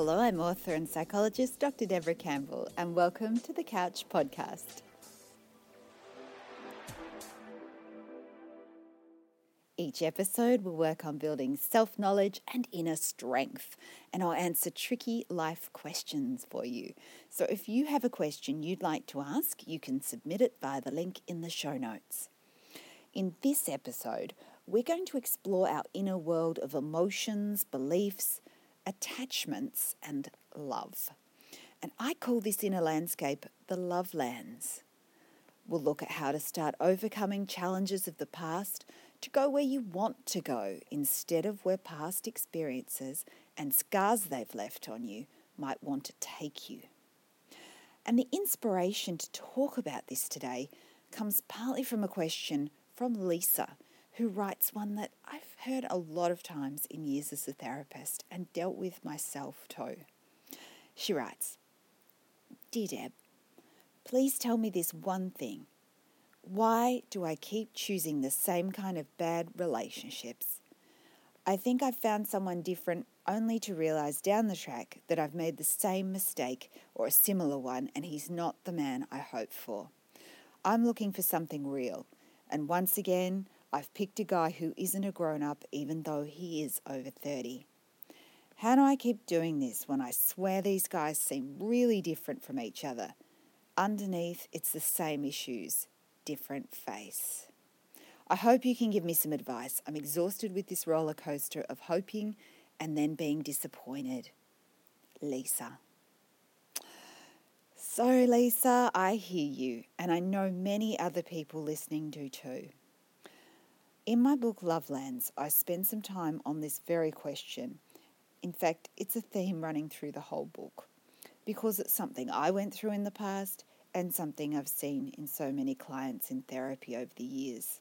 Hello, I'm author and psychologist Dr. Deborah Campbell, and welcome to The Couch Podcast. Each episode will work on building self-knowledge and inner strength, and I'll answer tricky life questions for you. So if you have a question you'd like to ask, you can submit it via the link in the show notes. In this episode, we're going to explore our inner world of emotions, beliefs, attachments and love. And I call this inner landscape the Lovelands. We'll look at how to start overcoming challenges of the past to go where you want to go instead of where past experiences and scars they've left on you might want to take you. And the inspiration to talk about this today comes partly from a question from Lisa, who writes one that I've heard a lot of times in years as a therapist and dealt with myself too. She writes, "Dear Deb, please tell me this one thing. Why do I keep choosing the same kind of bad relationships? I think I've found someone different only to realise down the track that I've made the same mistake or a similar one and he's not the man I hoped for. I'm looking for something real, and once again, I've picked a guy who isn't a grown-up even though he is over 30. How do I keep doing this when I swear these guys seem really different from each other? Underneath, it's the same issues, different face. I hope you can give me some advice. I'm exhausted with this roller coaster of hoping and then being disappointed. Lisa." So Lisa, I hear you, and I know many other people listening do too. In my book, Lovelands, I spend some time on this very question. In fact, it's a theme running through the whole book because it's something I went through in the past and something I've seen in so many clients in therapy over the years.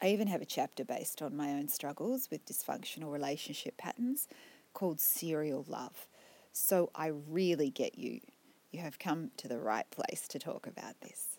I even have a chapter based on my own struggles with dysfunctional relationship patterns called Serial Love. So I really get you. You have come to the right place to talk about this.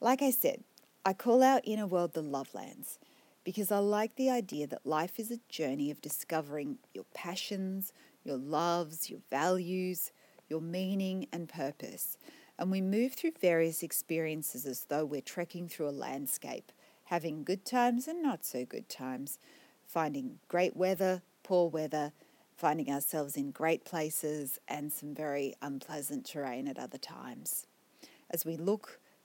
Like I said, I call our inner world the Lovelands because I like the idea that life is a journey of discovering your passions, your loves, your values, your meaning and purpose. And we move through various experiences as though we're trekking through a landscape, having good times and not so good times, finding great weather, poor weather, finding ourselves in great places and some very unpleasant terrain at other times. As we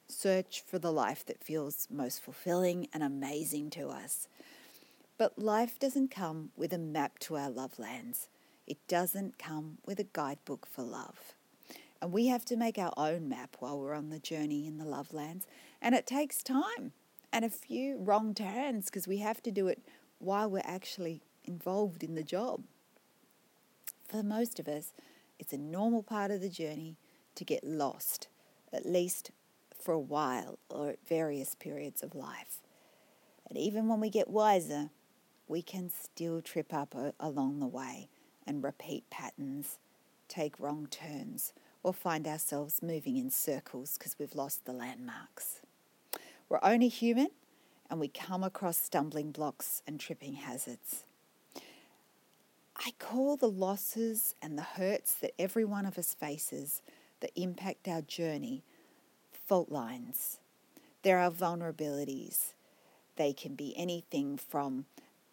search for the life that feels most fulfilling and amazing to us. But life doesn't come with a map to our Lovelands. It doesn't come with a guidebook for love. And we have to make our own map while we're on the journey in the Lovelands. And it takes time and a few wrong turns because we have to do it while we're actually involved in the job. For most of us, it's a normal part of the journey to get lost, at least for a while or at various periods of life. And even when we get wiser, we can still trip up along the way and repeat patterns, take wrong turns, or find ourselves moving in circles because we've lost the landmarks. We're only human and we come across stumbling blocks and tripping hazards. I call the losses and the hurts that every one of us faces that impact our journey fault lines. They're our vulnerabilities. They can be anything from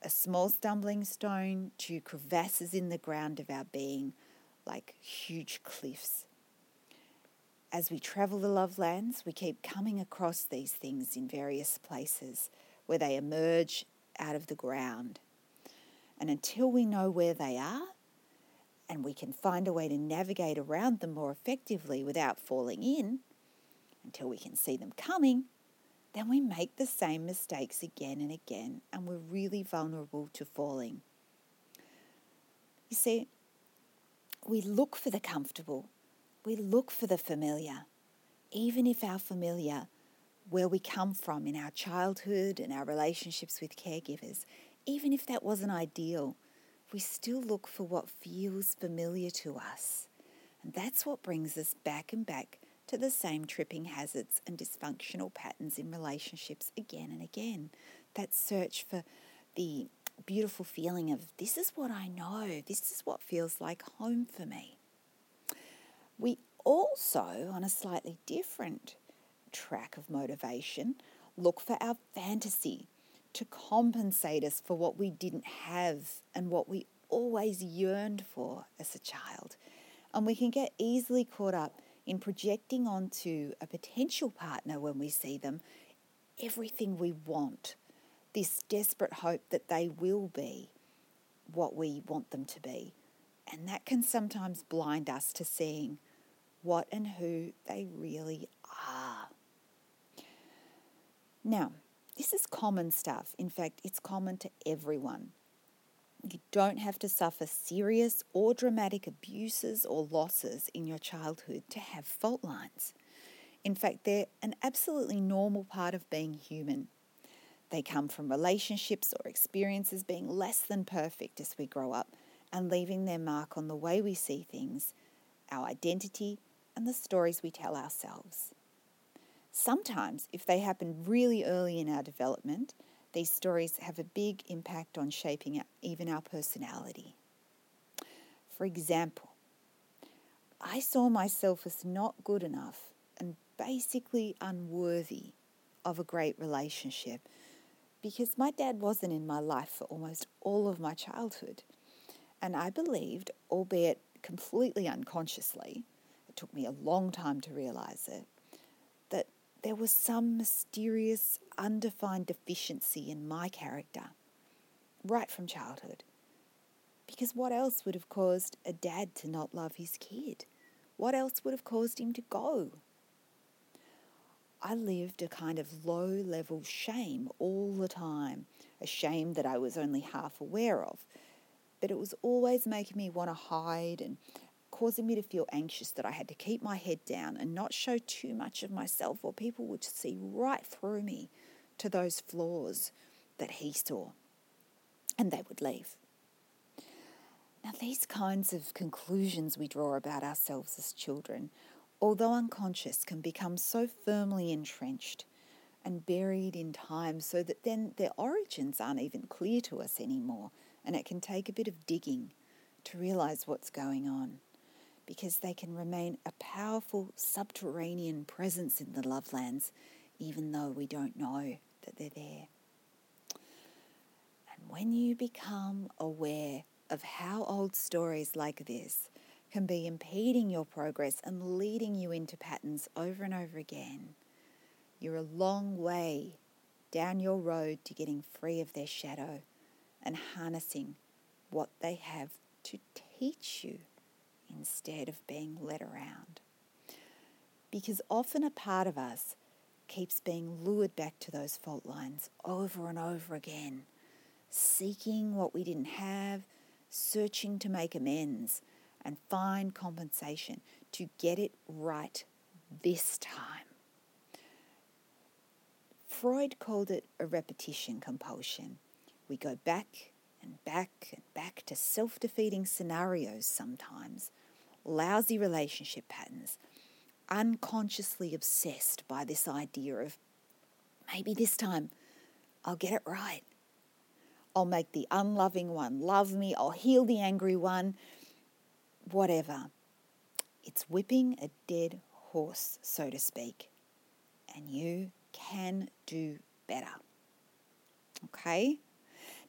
a small stumbling stone to crevasses in the ground of our being, like huge cliffs. As we travel the Lovelands, we keep coming across these things in various places where they emerge out of the ground. And until we know where they are, and we can find a way to navigate around them more effectively without falling in, until we can see them coming, then we make the same mistakes again and again, and we're really vulnerable to falling. You see, we look for the comfortable, we look for the familiar, even if our familiar, where we come from in our childhood and our relationships with caregivers, even if that wasn't ideal, we still look for what feels familiar to us. And that's what brings us back and back to the same tripping hazards and dysfunctional patterns in relationships again and again. That search for the beautiful feeling of this is what I know, this is what feels like home for me. We also, on a slightly different track of motivation, look for our fantasy to compensate us for what we didn't have and what we always yearned for as a child. And we can get easily caught up in projecting onto a potential partner when we see them everything we want, this desperate hope that they will be what we want them to be. And that can sometimes blind us to seeing what and who they really are. Now, this is common stuff. In fact, it's common to everyone. You don't have to suffer serious or dramatic abuses or losses in your childhood to have fault lines. In fact, they're an absolutely normal part of being human. They come from relationships or experiences being less than perfect as we grow up and leaving their mark on the way we see things, our identity, and the stories we tell ourselves. Sometimes, if they happen really early in our development, these stories have a big impact on shaping even our personality. For example, I saw myself as not good enough and basically unworthy of a great relationship because my dad wasn't in my life for almost all of my childhood. And I believed, albeit completely unconsciously, it took me a long time to realize it, that there was some mysterious, undefined deficiency in my character, right from childhood. Because what else would have caused a dad to not love his kid? What else would have caused him to go? I lived a kind of low-level shame all the time, a shame that I was only half aware of. But it was always making me want to hide and causing me to feel anxious that I had to keep my head down and not show too much of myself, or people would see right through me to those flaws that he saw, and they would leave. Now, these kinds of conclusions we draw about ourselves as children, although unconscious, can become so firmly entrenched and buried in time so that then their origins aren't even clear to us anymore. And it can take a bit of digging to realize what's going on, because they can remain a powerful subterranean presence in the Lovelands, even though we don't know that they're there. And when you become aware of how old stories like this can be impeding your progress and leading you into patterns over and over again, you're a long way down your road to getting free of their shadow and harnessing what they have to teach you instead of being led around. Because often a part of us keeps being lured back to those fault lines over and over again, seeking what we didn't have, searching to make amends and find compensation to get it right this time. Freud called it a repetition compulsion. We go back and back and back to self-defeating scenarios sometimes, lousy relationship patterns, unconsciously obsessed by this idea of maybe this time I'll get it right. I'll make the unloving one love me. I'll heal the angry one, whatever. It's whipping a dead horse, so to speak, and you can do better. Okay?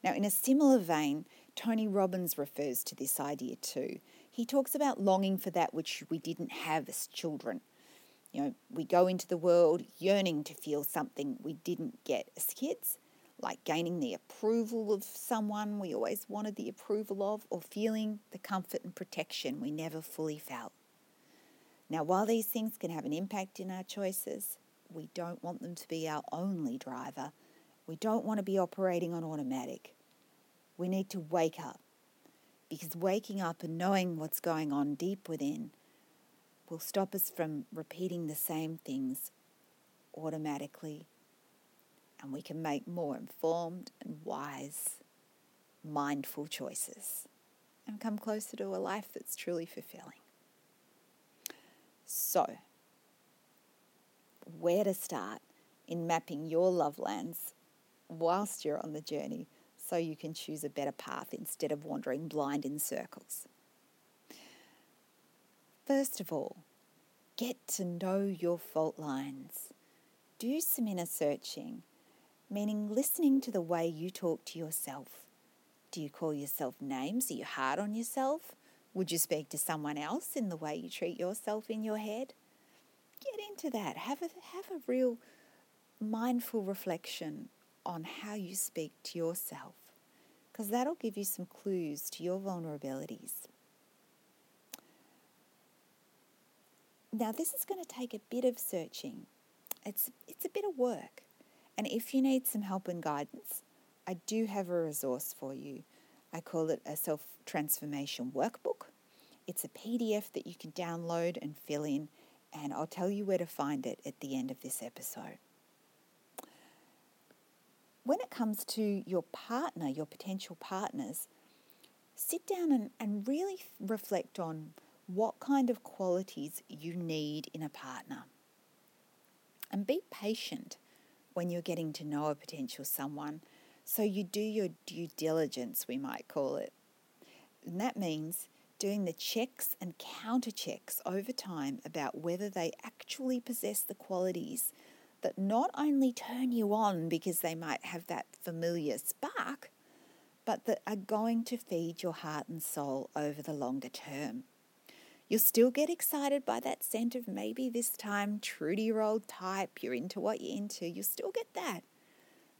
Now, in a similar vein, Tony Robbins refers to this idea too. He talks about longing for that which we didn't have as children. You know, we go into the world yearning to feel something we didn't get as kids, like gaining the approval of someone we always wanted the approval of, or feeling the comfort and protection we never fully felt. Now, while these things can have an impact in our choices, we don't want them to be our only driver. We don't want to be operating on automatic. We need to wake up, because waking up and knowing what's going on deep within will stop us from repeating the same things automatically, and we can make more informed and wise, mindful choices and come closer to a life that's truly fulfilling. So, where to start in mapping your Lovelands whilst you're on the journey so you can choose a better path instead of wandering blind in circles. First of all, get to know your fault lines. Do some inner searching, meaning listening to the way you talk to yourself. Do you call yourself names? Are you hard on yourself? Would you speak to someone else in the way you treat yourself in your head? Get into that. Have a real mindful reflection on how you speak to yourself, because that'll give you some clues to your vulnerabilities. Now, this is going to take a bit of searching. It's a bit of work. And if you need some help and guidance, I do have a resource for you. I call it a self-transformation workbook. It's a PDF that you can download and fill in, and I'll tell you where to find it at the end of this episode. When it comes to your partner, your potential partners, sit down and really reflect on what kind of qualities you need in a partner. And be patient when you're getting to know a potential someone, so you do your due diligence, we might call it. And that means doing the checks and counter checks over time about whether they actually possess the qualities that not only turn you on because they might have that familiar spark, but that are going to feed your heart and soul over the longer term. You'll still get excited by that scent of maybe this time true to your old type, you're into what you're into, you'll still get that.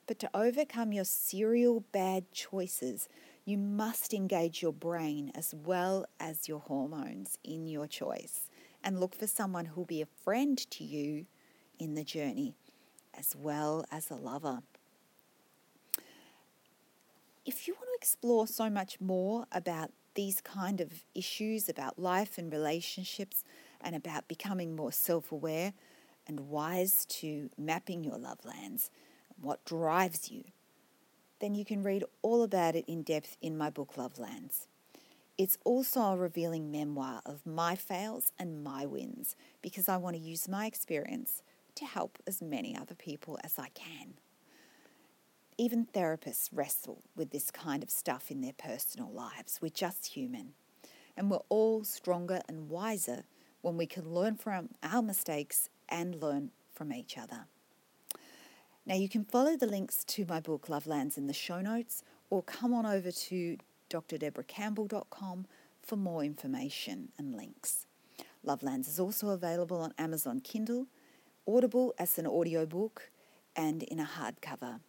But to overcome your serial bad choices, you must engage your brain as well as your hormones in your choice, and look for someone who'll be a friend to you in the journey as well as a lover. If you want to explore so much more about these kind of issues, about life and relationships, and about becoming more self-aware and wise to mapping your Lovelands, what drives you, then you can read all about it in depth in my book, Lovelands. It's also a revealing memoir of my fails and my wins, because I want to use my experience to help as many other people as I can. Even therapists wrestle with this kind of stuff in their personal lives. We're just human. And we're all stronger and wiser when we can learn from our mistakes and learn from each other. Now, you can follow the links to my book, Lovelands, in the show notes, or come on over to drdebracampbell.com for more information and links. Lovelands is also available on Amazon Kindle, Audible as an audiobook, and in a hardcover.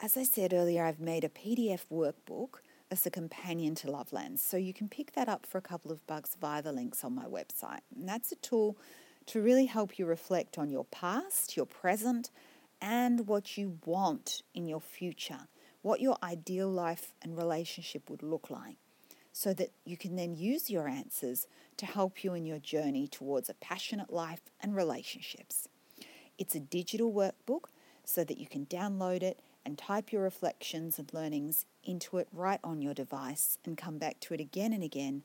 As I said earlier, I've made a PDF workbook as a companion to Lovelands, so you can pick that up for a couple of bucks via the links on my website. And that's a tool to really help you reflect on your past, your present, and what you want in your future, what your ideal life and relationship would look like, so that you can then use your answers to help you in your journey towards a passionate life and relationships. It's a digital workbook so that you can download it and type your reflections and learnings into it right on your device, and come back to it again and again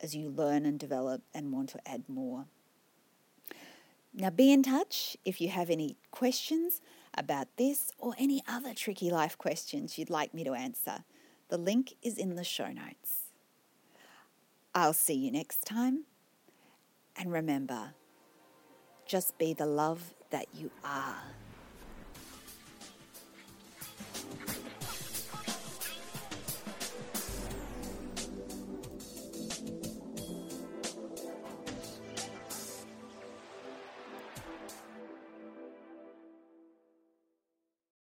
as you learn and develop and want to add more. Now, be in touch if you have any questions about this or any other tricky life questions you'd like me to answer. The link is in the show notes. I'll see you next time. And remember, just be the love that you are.